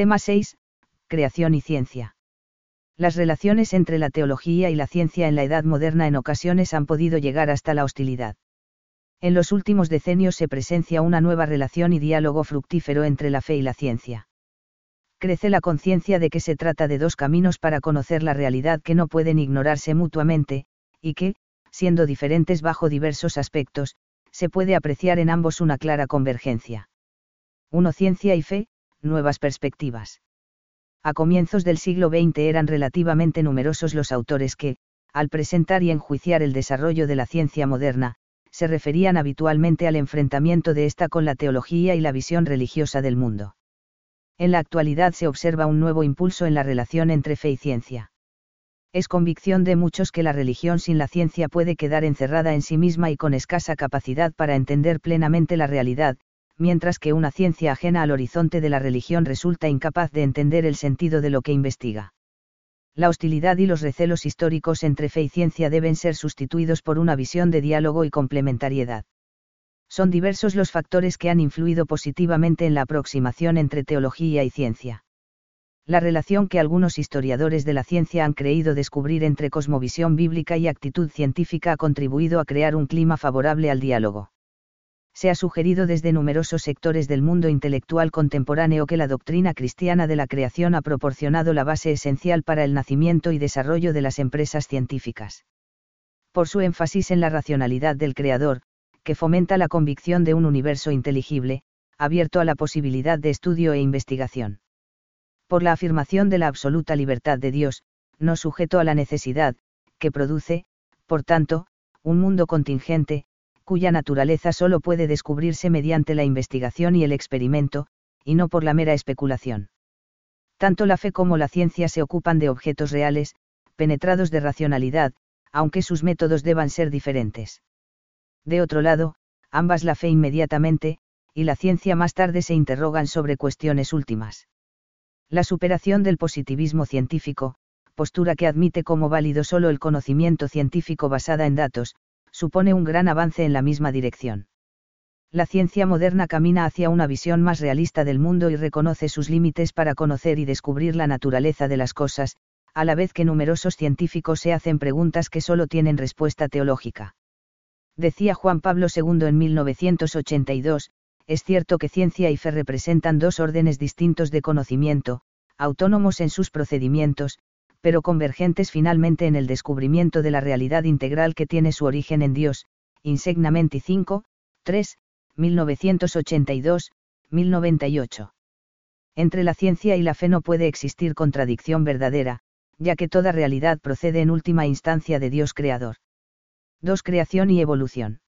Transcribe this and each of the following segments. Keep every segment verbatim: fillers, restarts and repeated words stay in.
Tema seis, Creación y ciencia. Las relaciones entre la teología y la ciencia en la Edad Moderna en ocasiones han podido llegar hasta la hostilidad. En los últimos decenios se presencia una nueva relación y diálogo fructífero entre la fe y la ciencia. Crece la conciencia de que se trata de dos caminos para conocer la realidad que no pueden ignorarse mutuamente, y que, siendo diferentes bajo diversos aspectos, se puede apreciar en ambos una clara convergencia. uno. Ciencia y fe, nuevas perspectivas. A comienzos del siglo veinte eran relativamente numerosos los autores que, al presentar y enjuiciar el desarrollo de la ciencia moderna, se referían habitualmente al enfrentamiento de esta con la teología y la visión religiosa del mundo. En la actualidad se observa un nuevo impulso en la relación entre fe y ciencia. Es convicción de muchos que la religión sin la ciencia puede quedar encerrada en sí misma y con escasa capacidad para entender plenamente la realidad, mientras que una ciencia ajena al horizonte de la religión resulta incapaz de entender el sentido de lo que investiga. La hostilidad y los recelos históricos entre fe y ciencia deben ser sustituidos por una visión de diálogo y complementariedad. Son diversos los factores que han influido positivamente en la aproximación entre teología y ciencia. La relación que algunos historiadores de la ciencia han creído descubrir entre cosmovisión bíblica y actitud científica ha contribuido a crear un clima favorable al diálogo. Se ha sugerido desde numerosos sectores del mundo intelectual contemporáneo que la doctrina cristiana de la creación ha proporcionado la base esencial para el nacimiento y desarrollo de las empresas científicas. Por su énfasis en la racionalidad del creador, que fomenta la convicción de un universo inteligible, abierto a la posibilidad de estudio e investigación. Por la afirmación de la absoluta libertad de Dios, no sujeto a la necesidad, que produce, por tanto, un mundo contingente, cuya naturaleza solo puede descubrirse mediante la investigación y el experimento, y no por la mera especulación. Tanto la fe como la ciencia se ocupan de objetos reales, penetrados de racionalidad, aunque sus métodos deban ser diferentes. De otro lado, ambas la fe inmediatamente, y la ciencia más tarde se interrogan sobre cuestiones últimas. La superación del positivismo científico, postura que admite como válido solo el conocimiento científico basada en datos, supone un gran avance en la misma dirección. La ciencia moderna camina hacia una visión más realista del mundo y reconoce sus límites para conocer y descubrir la naturaleza de las cosas, a la vez que numerosos científicos se hacen preguntas que solo tienen respuesta teológica. Decía Juan Pablo segundo en mil novecientos ochenta y dos, es cierto que ciencia y fe representan dos órdenes distintos de conocimiento, autónomos en sus procedimientos, pero convergentes finalmente en el descubrimiento de la realidad integral que tiene su origen en Dios, Insegnamenti cinco, tres, mil novecientos ochenta y dos, mil novecientos noventa y ocho. Entre la ciencia y la fe no puede existir contradicción verdadera, ya que toda realidad procede en última instancia de Dios creador. dos. Creación y evolución.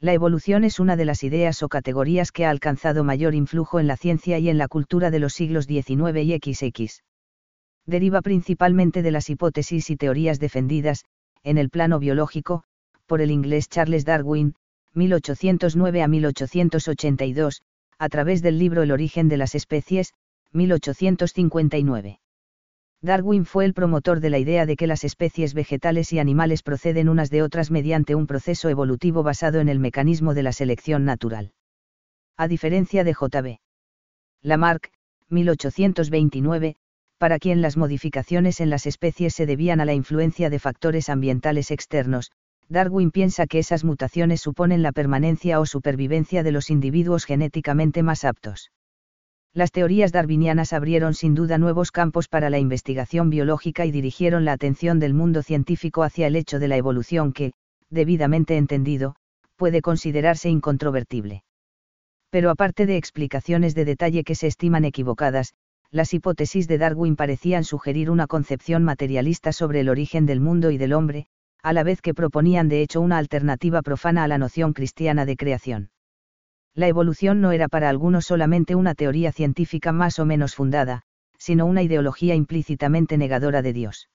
La evolución es una de las ideas o categorías que ha alcanzado mayor influjo en la ciencia y en la cultura de los siglos diecinueve y veinte. Deriva principalmente de las hipótesis y teorías defendidas, en el plano biológico, por el inglés Charles Darwin, mil ochocientos nueve a mil ochocientos ochenta y dos, a través del libro El origen de las especies, mil ochocientos cincuenta y nueve. Darwin fue el promotor de la idea de que las especies vegetales y animales proceden unas de otras mediante un proceso evolutivo basado en el mecanismo de la selección natural. A diferencia de J B Lamarck, mil ochocientos veintinueve, para quien las modificaciones en las especies se debían a la influencia de factores ambientales externos, Darwin piensa que esas mutaciones suponen la permanencia o supervivencia de los individuos genéticamente más aptos. Las teorías darwinianas abrieron sin duda nuevos campos para la investigación biológica y dirigieron la atención del mundo científico hacia el hecho de la evolución que, debidamente entendido, puede considerarse incontrovertible. Pero aparte de explicaciones de detalle que se estiman equivocadas, las hipótesis de Darwin parecían sugerir una concepción materialista sobre el origen del mundo y del hombre, a la vez que proponían de hecho una alternativa profana a la noción cristiana de creación. La evolución no era para algunos solamente una teoría científica más o menos fundada, sino una ideología implícitamente negadora de Dios.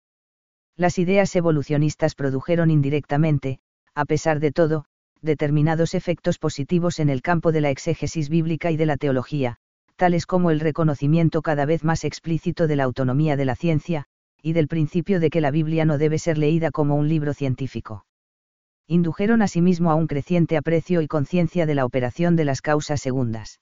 Las ideas evolucionistas produjeron indirectamente, a pesar de todo, determinados efectos positivos en el campo de la exégesis bíblica y de la teología, tales como el reconocimiento cada vez más explícito de la autonomía de la ciencia, y del principio de que la Biblia no debe ser leída como un libro científico. Indujeron asimismo a un creciente aprecio y conciencia de la operación de las causas segundas.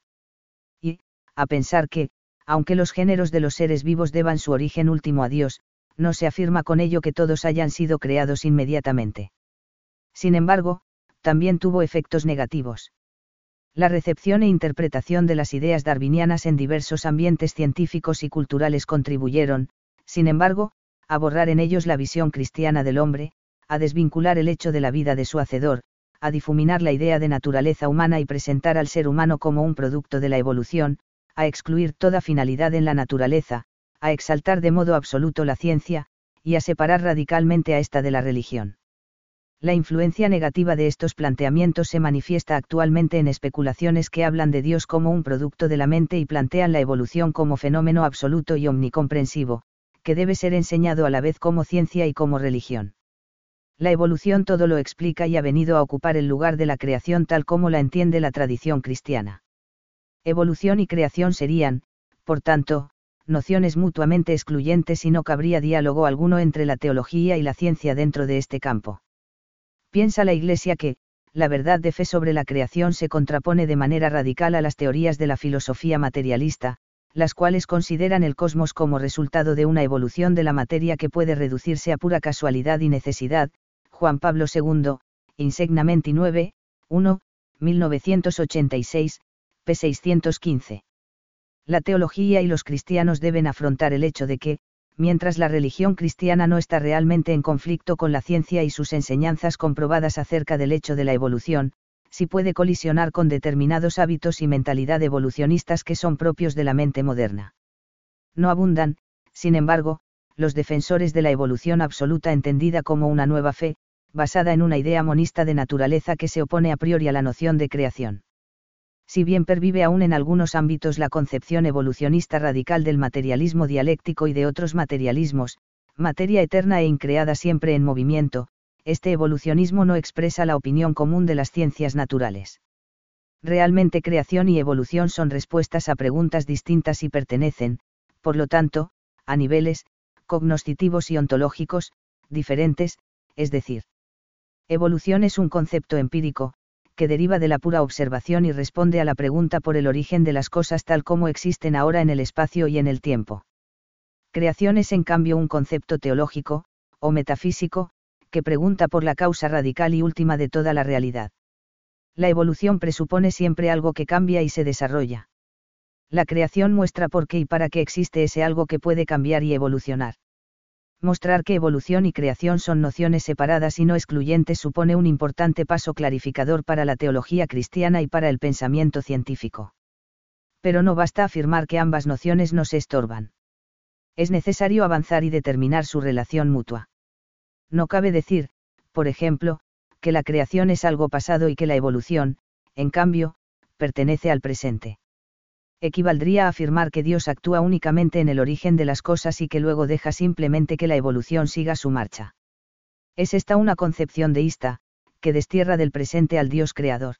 Y, a pensar que, aunque los géneros de los seres vivos deban su origen último a Dios, no se afirma con ello que todos hayan sido creados inmediatamente. Sin embargo, también tuvo efectos negativos. La recepción e interpretación de las ideas darwinianas en diversos ambientes científicos y culturales contribuyeron, sin embargo, a borrar en ellos la visión cristiana del hombre, a desvincular el hecho de la vida de su hacedor, a difuminar la idea de naturaleza humana y presentar al ser humano como un producto de la evolución, a excluir toda finalidad en la naturaleza, a exaltar de modo absoluto la ciencia, y a separar radicalmente a esta de la religión. La influencia negativa de estos planteamientos se manifiesta actualmente en especulaciones que hablan de Dios como un producto de la mente y plantean la evolución como fenómeno absoluto y omnicomprensivo, que debe ser enseñado a la vez como ciencia y como religión. La evolución todo lo explica y ha venido a ocupar el lugar de la creación tal como la entiende la tradición cristiana. Evolución y creación serían, por tanto, nociones mutuamente excluyentes y no cabría diálogo alguno entre la teología y la ciencia dentro de este campo. Piensa la Iglesia que, la verdad de fe sobre la creación se contrapone de manera radical a las teorías de la filosofía materialista, las cuales consideran el cosmos como resultado de una evolución de la materia que puede reducirse a pura casualidad y necesidad. Juan Pablo segundo, Insegna veintinueve, uno, mil novecientos ochenta y seis, p. seiscientos quince. La teología y los cristianos deben afrontar el hecho de que, mientras la religión cristiana no está realmente en conflicto con la ciencia y sus enseñanzas comprobadas acerca del hecho de la evolución, sí puede colisionar con determinados hábitos y mentalidad evolucionistas que son propios de la mente moderna. No abundan, sin embargo, los defensores de la evolución absoluta entendida como una nueva fe, basada en una idea monista de naturaleza que se opone a priori a la noción de creación. Si bien pervive aún en algunos ámbitos la concepción evolucionista radical del materialismo dialéctico y de otros materialismos, materia eterna e increada siempre en movimiento, este evolucionismo no expresa la opinión común de las ciencias naturales. Realmente creación y evolución son respuestas a preguntas distintas y pertenecen, por lo tanto, a niveles, cognoscitivos y ontológicos, diferentes, es decir. Evolución es un concepto empírico, que deriva de la pura observación y responde a la pregunta por el origen de las cosas tal como existen ahora en el espacio y en el tiempo. Creación es en cambio un concepto teológico, o metafísico, que pregunta por la causa radical y última de toda la realidad. La evolución presupone siempre algo que cambia y se desarrolla. La creación muestra por qué y para qué existe ese algo que puede cambiar y evolucionar. Mostrar que evolución y creación son nociones separadas y no excluyentes supone un importante paso clarificador para la teología cristiana y para el pensamiento científico. Pero no basta afirmar que ambas nociones no se estorban. Es necesario avanzar y determinar su relación mutua. No cabe decir, por ejemplo, que la creación es algo pasado y que la evolución, en cambio, pertenece al presente. Equivaldría a afirmar que Dios actúa únicamente en el origen de las cosas y que luego deja simplemente que la evolución siga su marcha. Es esta una concepción deísta, que destierra del presente al Dios creador.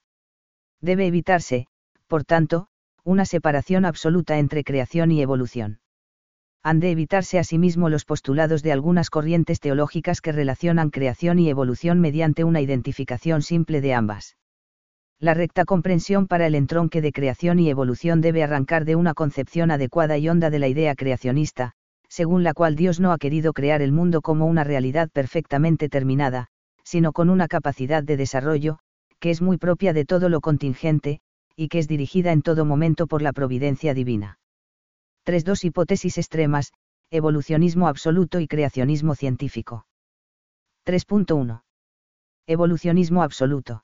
Debe evitarse, por tanto, una separación absoluta entre creación y evolución. Han de evitarse asimismo los postulados de algunas corrientes teológicas que relacionan creación y evolución mediante una identificación simple de ambas. La recta comprensión para el entronque de creación y evolución debe arrancar de una concepción adecuada y honda de la idea creacionista, según la cual Dios no ha querido crear el mundo como una realidad perfectamente terminada, sino con una capacidad de desarrollo, que es muy propia de todo lo contingente, y que es dirigida en todo momento por la providencia divina. tres. Dos hipótesis extremas, evolucionismo absoluto y creacionismo científico. tres punto uno. Evolucionismo absoluto.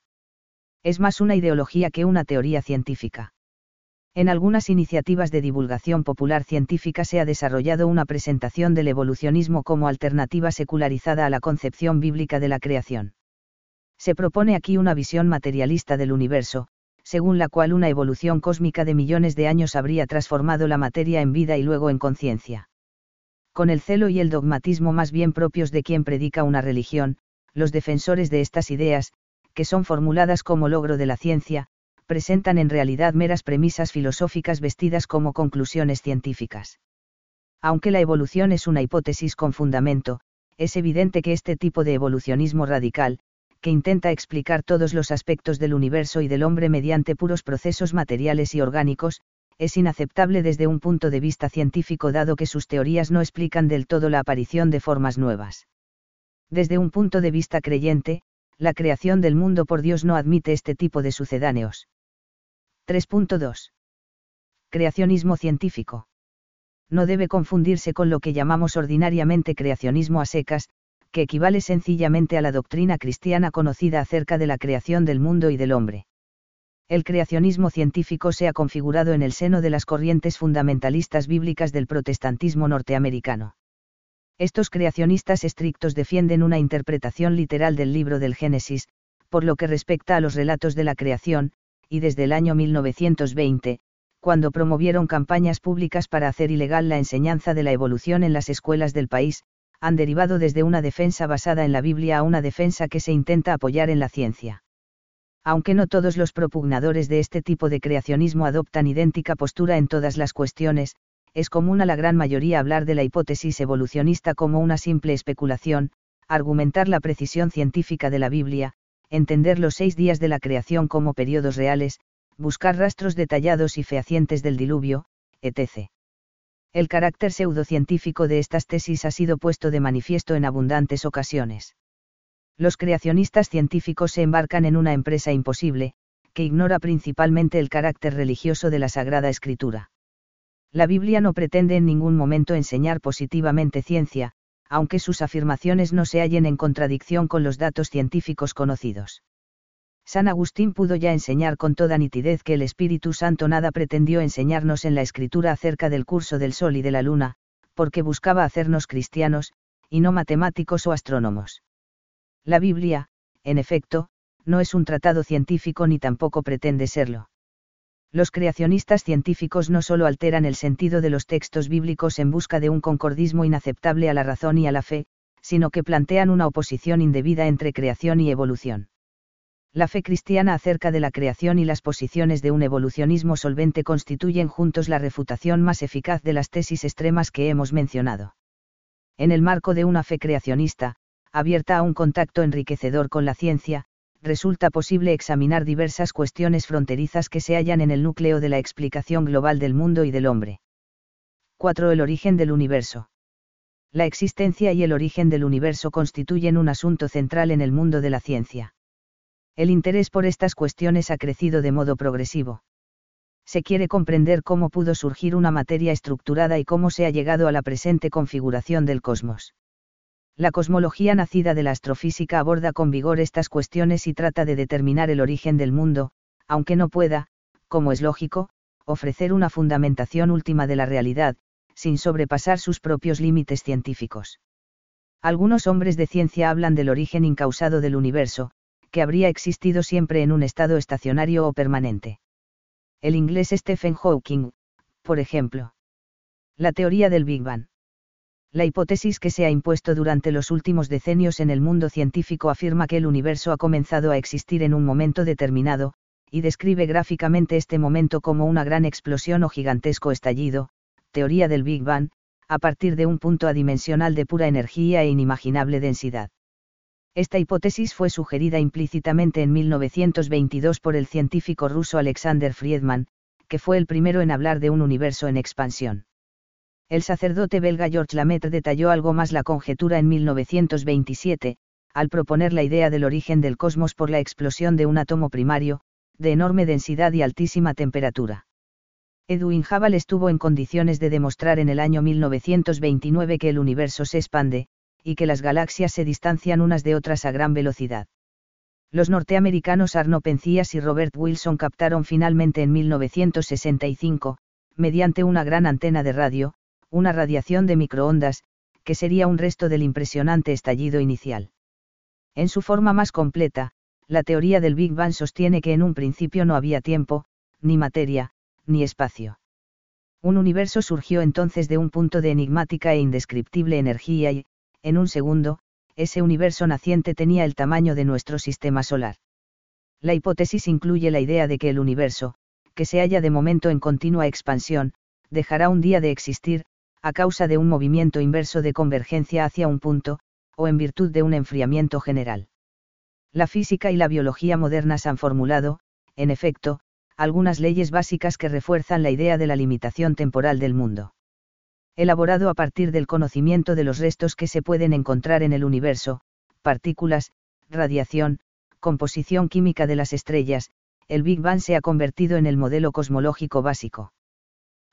Es más una ideología que una teoría científica. En algunas iniciativas de divulgación popular científica se ha desarrollado una presentación del evolucionismo como alternativa secularizada a la concepción bíblica de la creación. Se propone aquí una visión materialista del universo, según la cual una evolución cósmica de millones de años habría transformado la materia en vida y luego en conciencia. Con el celo y el dogmatismo más bien propios de quien predica una religión, los defensores de estas ideas, que son formuladas como logro de la ciencia, presentan en realidad meras premisas filosóficas vestidas como conclusiones científicas. Aunque la evolución es una hipótesis con fundamento, es evidente que este tipo de evolucionismo radical, que intenta explicar todos los aspectos del universo y del hombre mediante puros procesos materiales y orgánicos, es inaceptable desde un punto de vista científico dado que sus teorías no explican del todo la aparición de formas nuevas. Desde un punto de vista creyente, la creación del mundo por Dios no admite este tipo de sucedáneos. tres punto dos. Creacionismo científico. No debe confundirse con lo que llamamos ordinariamente creacionismo a secas, que equivale sencillamente a la doctrina cristiana conocida acerca de la creación del mundo y del hombre. El creacionismo científico se ha configurado en el seno de las corrientes fundamentalistas bíblicas del protestantismo norteamericano. Estos creacionistas estrictos defienden una interpretación literal del libro del Génesis, por lo que respecta a los relatos de la creación, y desde el año mil novecientos veinte, cuando promovieron campañas públicas para hacer ilegal la enseñanza de la evolución en las escuelas del país, han derivado desde una defensa basada en la Biblia a una defensa que se intenta apoyar en la ciencia. Aunque no todos los propugnadores de este tipo de creacionismo adoptan idéntica postura en todas las cuestiones, es común a la gran mayoría hablar de la hipótesis evolucionista como una simple especulación, argumentar la precisión científica de la Biblia, entender los seis días de la creación como periodos reales, buscar rastros detallados y fehacientes del diluvio, etcétera. El carácter pseudocientífico de estas tesis ha sido puesto de manifiesto en abundantes ocasiones. Los creacionistas científicos se embarcan en una empresa imposible, que ignora principalmente el carácter religioso de la Sagrada Escritura. La Biblia no pretende en ningún momento enseñar positivamente ciencia, aunque sus afirmaciones no se hallen en contradicción con los datos científicos conocidos. San Agustín pudo ya enseñar con toda nitidez que el Espíritu Santo nada pretendió enseñarnos en la Escritura acerca del curso del sol y de la luna, porque buscaba hacernos cristianos, y no matemáticos o astrónomos. La Biblia, en efecto, no es un tratado científico ni tampoco pretende serlo. Los creacionistas científicos no solo alteran el sentido de los textos bíblicos en busca de un concordismo inaceptable a la razón y a la fe, sino que plantean una oposición indebida entre creación y evolución. La fe cristiana acerca de la creación y las posiciones de un evolucionismo solvente constituyen juntos la refutación más eficaz de las tesis extremas que hemos mencionado. En el marco de una fe creacionista, abierta a un contacto enriquecedor con la ciencia, resulta posible examinar diversas cuestiones fronterizas que se hallan en el núcleo de la explicación global del mundo y del hombre. cuatro. El origen del universo. La existencia y el origen del universo constituyen un asunto central en el mundo de la ciencia. El interés por estas cuestiones ha crecido de modo progresivo. Se quiere comprender cómo pudo surgir una materia estructurada y cómo se ha llegado a la presente configuración del cosmos. La cosmología nacida de la astrofísica aborda con vigor estas cuestiones y trata de determinar el origen del mundo, aunque no pueda, como es lógico, ofrecer una fundamentación última de la realidad, sin sobrepasar sus propios límites científicos. Algunos hombres de ciencia hablan del origen incausado del universo, que habría existido siempre en un estado estacionario o permanente. El inglés Stephen Hawking, por ejemplo. La teoría del Big Bang. La hipótesis que se ha impuesto durante los últimos decenios en el mundo científico afirma que el universo ha comenzado a existir en un momento determinado, y describe gráficamente este momento como una gran explosión o gigantesco estallido, teoría del Big Bang, a partir de un punto adimensional de pura energía e inimaginable densidad. Esta hipótesis fue sugerida implícitamente en mil novecientos veintidós por el científico ruso Alexander Friedmann, que fue el primero en hablar de un universo en expansión. El sacerdote belga Georges Lemaître detalló algo más la conjetura en mil novecientos veintisiete, al proponer la idea del origen del cosmos por la explosión de un átomo primario, de enorme densidad y altísima temperatura. Edwin Hubble estuvo en condiciones de demostrar en el año mil novecientos veintinueve que el universo se expande, y que las galaxias se distancian unas de otras a gran velocidad. Los norteamericanos Arno Penzias y Robert Wilson captaron finalmente en mil novecientos sesenta y cinco, mediante una gran antena de radio, una radiación de microondas, que sería un resto del impresionante estallido inicial. En su forma más completa, la teoría del Big Bang sostiene que en un principio no había tiempo, ni materia, ni espacio. Un universo surgió entonces de un punto de enigmática e indescriptible energía y, en un segundo, ese universo naciente tenía el tamaño de nuestro sistema solar. La hipótesis incluye la idea de que el universo, que se halla de momento en continua expansión, dejará un día de existir, a causa de un movimiento inverso de convergencia hacia un punto, o en virtud de un enfriamiento general. La física y la biología modernas han formulado, en efecto, algunas leyes básicas que refuerzan la idea de la limitación temporal del mundo. Elaborado a partir del conocimiento de los restos que se pueden encontrar en el universo, partículas, radiación, composición química de las estrellas, el Big Bang se ha convertido en el modelo cosmológico básico.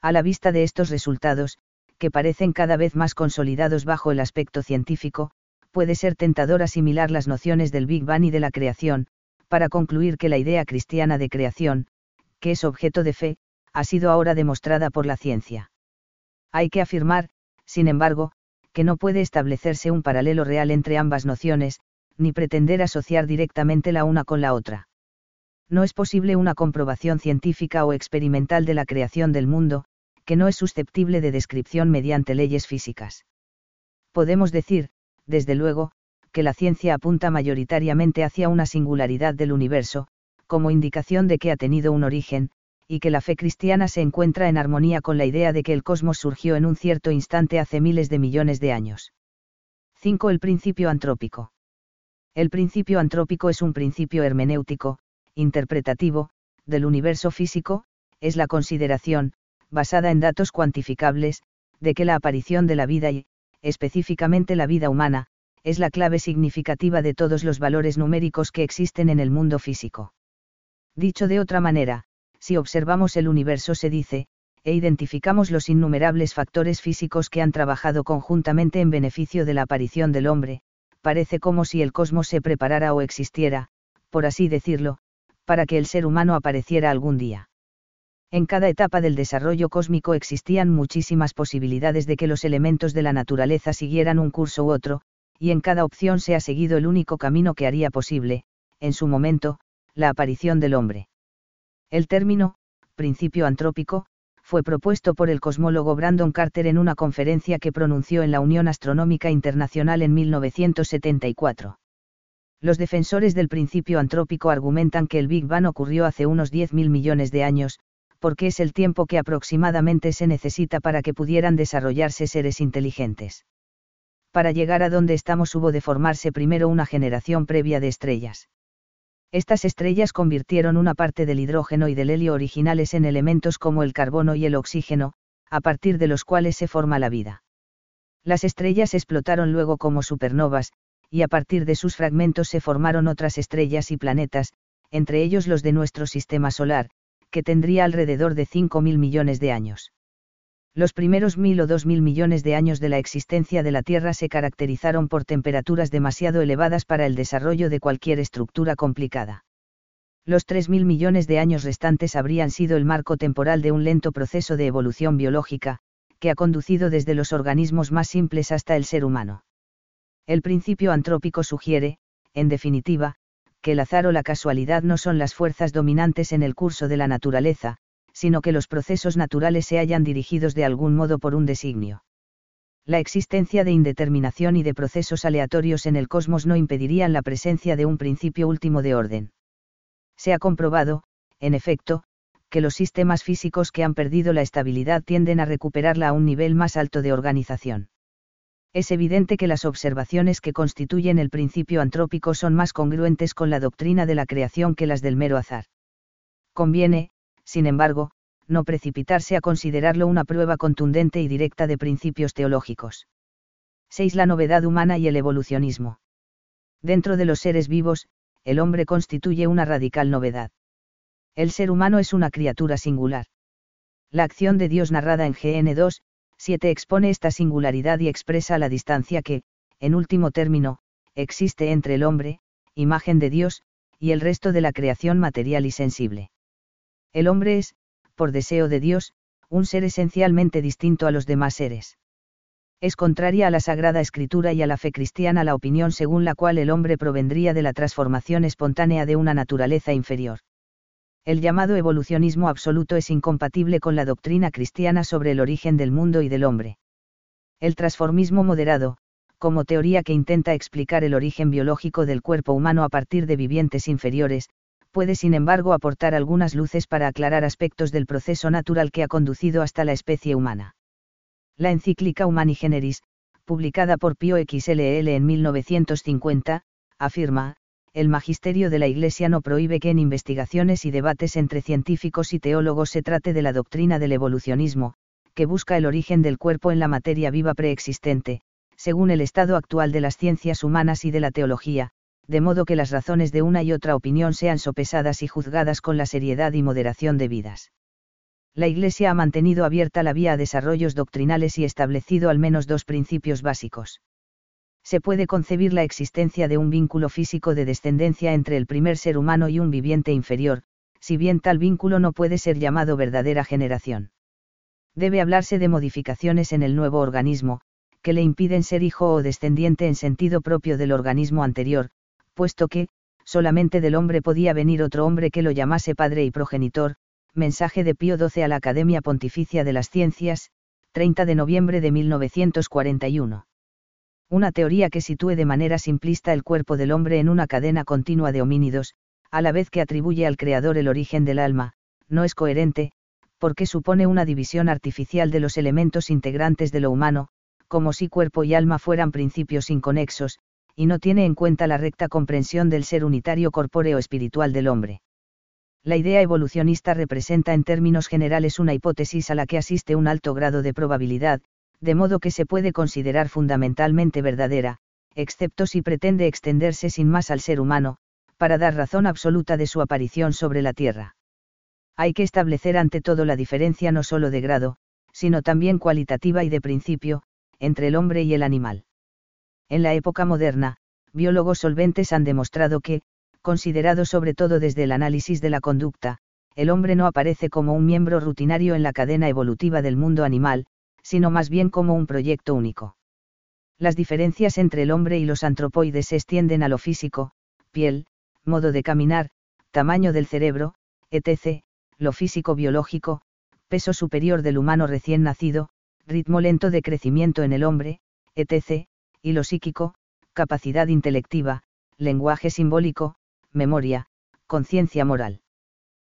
A la vista de estos resultados, que parecen cada vez más consolidados bajo el aspecto científico, puede ser tentador asimilar las nociones del Big Bang y de la creación, para concluir que la idea cristiana de creación, que es objeto de fe, ha sido ahora demostrada por la ciencia. Hay que afirmar, sin embargo, que no puede establecerse un paralelo real entre ambas nociones, ni pretender asociar directamente la una con la otra. No es posible una comprobación científica o experimental de la creación del mundo, que no es susceptible de descripción mediante leyes físicas. Podemos decir, desde luego, que la ciencia apunta mayoritariamente hacia una singularidad del universo, como indicación de que ha tenido un origen, y que la fe cristiana se encuentra en armonía con la idea de que el cosmos surgió en un cierto instante hace miles de millones de años. cinco El principio antrópico. El principio antrópico es un principio hermenéutico, interpretativo, del universo físico, es la consideración, basada en datos cuantificables, de que la aparición de la vida y, específicamente la vida humana, es la clave significativa de todos los valores numéricos que existen en el mundo físico. Dicho de otra manera, si observamos el universo se dice, e identificamos los innumerables factores físicos que han trabajado conjuntamente en beneficio de la aparición del hombre, parece como si el cosmos se preparara o existiera, por así decirlo, para que el ser humano apareciera algún día. En cada etapa del desarrollo cósmico existían muchísimas posibilidades de que los elementos de la naturaleza siguieran un curso u otro, y en cada opción se ha seguido el único camino que haría posible, en su momento, la aparición del hombre. El término, principio antrópico, fue propuesto por el cosmólogo Brandon Carter en una conferencia que pronunció en la Unión Astronómica Internacional en mil novecientos setenta y cuatro. Los defensores del principio antrópico argumentan que el Big Bang ocurrió hace unos diez mil millones de años, porque es el tiempo que aproximadamente se necesita para que pudieran desarrollarse seres inteligentes. Para llegar a donde estamos hubo de formarse primero una generación previa de estrellas. Estas estrellas convirtieron una parte del hidrógeno y del helio originales en elementos como el carbono y el oxígeno, a partir de los cuales se forma la vida. Las estrellas explotaron luego como supernovas, y a partir de sus fragmentos se formaron otras estrellas y planetas, entre ellos los de nuestro sistema solar, que tendría alrededor de cinco mil millones de años. Los primeros mil o dos mil millones de años de la existencia de la Tierra se caracterizaron por temperaturas demasiado elevadas para el desarrollo de cualquier estructura complicada. Los tres mil millones de años restantes habrían sido el marco temporal de un lento proceso de evolución biológica, que ha conducido desde los organismos más simples hasta el ser humano. El principio antrópico sugiere, en definitiva, que el azar o la casualidad no son las fuerzas dominantes en el curso de la naturaleza, sino que los procesos naturales se hayan dirigidos de algún modo por un designio. La existencia de indeterminación y de procesos aleatorios en el cosmos no impedirían la presencia de un principio último de orden. Se ha comprobado, en efecto, que los sistemas físicos que han perdido la estabilidad tienden a recuperarla a un nivel más alto de organización. Es evidente que las observaciones que constituyen el principio antrópico son más congruentes con la doctrina de la creación que las del mero azar. Conviene, sin embargo, no precipitarse a considerarlo una prueba contundente y directa de principios teológicos. seis La novedad humana y el evolucionismo. Dentro de los seres vivos, el hombre constituye una radical novedad. El ser humano es una criatura singular. La acción de Dios narrada en Génesis dos, siete expone esta singularidad y expresa la distancia que, en último término, existe entre el hombre, imagen de Dios, y el resto de la creación material y sensible. El hombre es, por deseo de Dios, un ser esencialmente distinto a los demás seres. Es contraria a la Sagrada Escritura y a la fe cristiana la opinión según la cual el hombre provendría de la transformación espontánea de una naturaleza inferior. El llamado evolucionismo absoluto es incompatible con la doctrina cristiana sobre el origen del mundo y del hombre. El transformismo moderado, como teoría que intenta explicar el origen biológico del cuerpo humano a partir de vivientes inferiores, puede sin embargo aportar algunas luces para aclarar aspectos del proceso natural que ha conducido hasta la especie humana. La encíclica Humani Generis, publicada por Pío quince en mil novecientos cincuenta, afirma, el magisterio de la Iglesia no prohíbe que en investigaciones y debates entre científicos y teólogos se trate de la doctrina del evolucionismo, que busca el origen del cuerpo en la materia viva preexistente, según el estado actual de las ciencias humanas y de la teología, de modo que las razones de una y otra opinión sean sopesadas y juzgadas con la seriedad y moderación debidas. La Iglesia ha mantenido abierta la vía a desarrollos doctrinales y establecido al menos dos principios básicos. Se puede concebir la existencia de un vínculo físico de descendencia entre el primer ser humano y un viviente inferior, si bien tal vínculo no puede ser llamado verdadera generación. Debe hablarse de modificaciones en el nuevo organismo, que le impiden ser hijo o descendiente en sentido propio del organismo anterior, puesto que, solamente del hombre podía venir otro hombre que lo llamase padre y progenitor, mensaje de Pío doce a la Academia Pontificia de las Ciencias, treinta de noviembre de mil novecientos cuarenta y uno. Una teoría que sitúe de manera simplista el cuerpo del hombre en una cadena continua de homínidos, a la vez que atribuye al creador el origen del alma, no es coherente, porque supone una división artificial de los elementos integrantes de lo humano, como si cuerpo y alma fueran principios inconexos, y no tiene en cuenta la recta comprensión del ser unitario corpóreo espiritual del hombre. La idea evolucionista representa en términos generales una hipótesis a la que asiste un alto grado de probabilidad, de modo que se puede considerar fundamentalmente verdadera, excepto si pretende extenderse sin más al ser humano, para dar razón absoluta de su aparición sobre la Tierra. Hay que establecer ante todo la diferencia no solo de grado, sino también cualitativa y de principio, entre el hombre y el animal. En la época moderna, biólogos solventes han demostrado que, considerado sobre todo desde el análisis de la conducta, el hombre no aparece como un miembro rutinario en la cadena evolutiva del mundo animal, sino más bien como un proyecto único. Las diferencias entre el hombre y los antropoides se extienden a lo físico, piel, modo de caminar, tamaño del cerebro, etcétera, lo físico-biológico, peso superior del humano recién nacido, ritmo lento de crecimiento en el hombre, etcétera, y lo psíquico, capacidad intelectiva, lenguaje simbólico, memoria, conciencia moral.